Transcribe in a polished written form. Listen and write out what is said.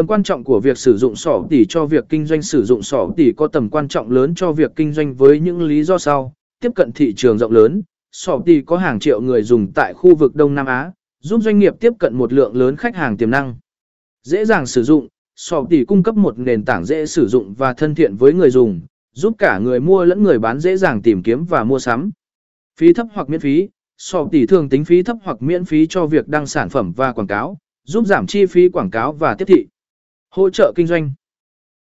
Tầm quan trọng của việc sử dụng Shopee cho việc kinh doanh. Sử dụng Shopee có tầm quan trọng lớn cho việc kinh doanh với những lý do sau. Tiếp cận thị trường rộng lớn, Shopee có hàng triệu người dùng tại khu vực Đông Nam Á, giúp doanh nghiệp tiếp cận một lượng lớn khách hàng tiềm năng. Dễ dàng sử dụng, Shopee cung cấp một nền tảng dễ sử dụng và thân thiện với người dùng, giúp cả người mua lẫn người bán dễ dàng tìm kiếm và mua sắm. Phí thấp hoặc miễn phí, Shopee thường tính phí thấp hoặc miễn phí cho việc đăng sản phẩm và quảng cáo, giúp giảm chi phí quảng cáo và tiếp thị. Hỗ trợ kinh doanh.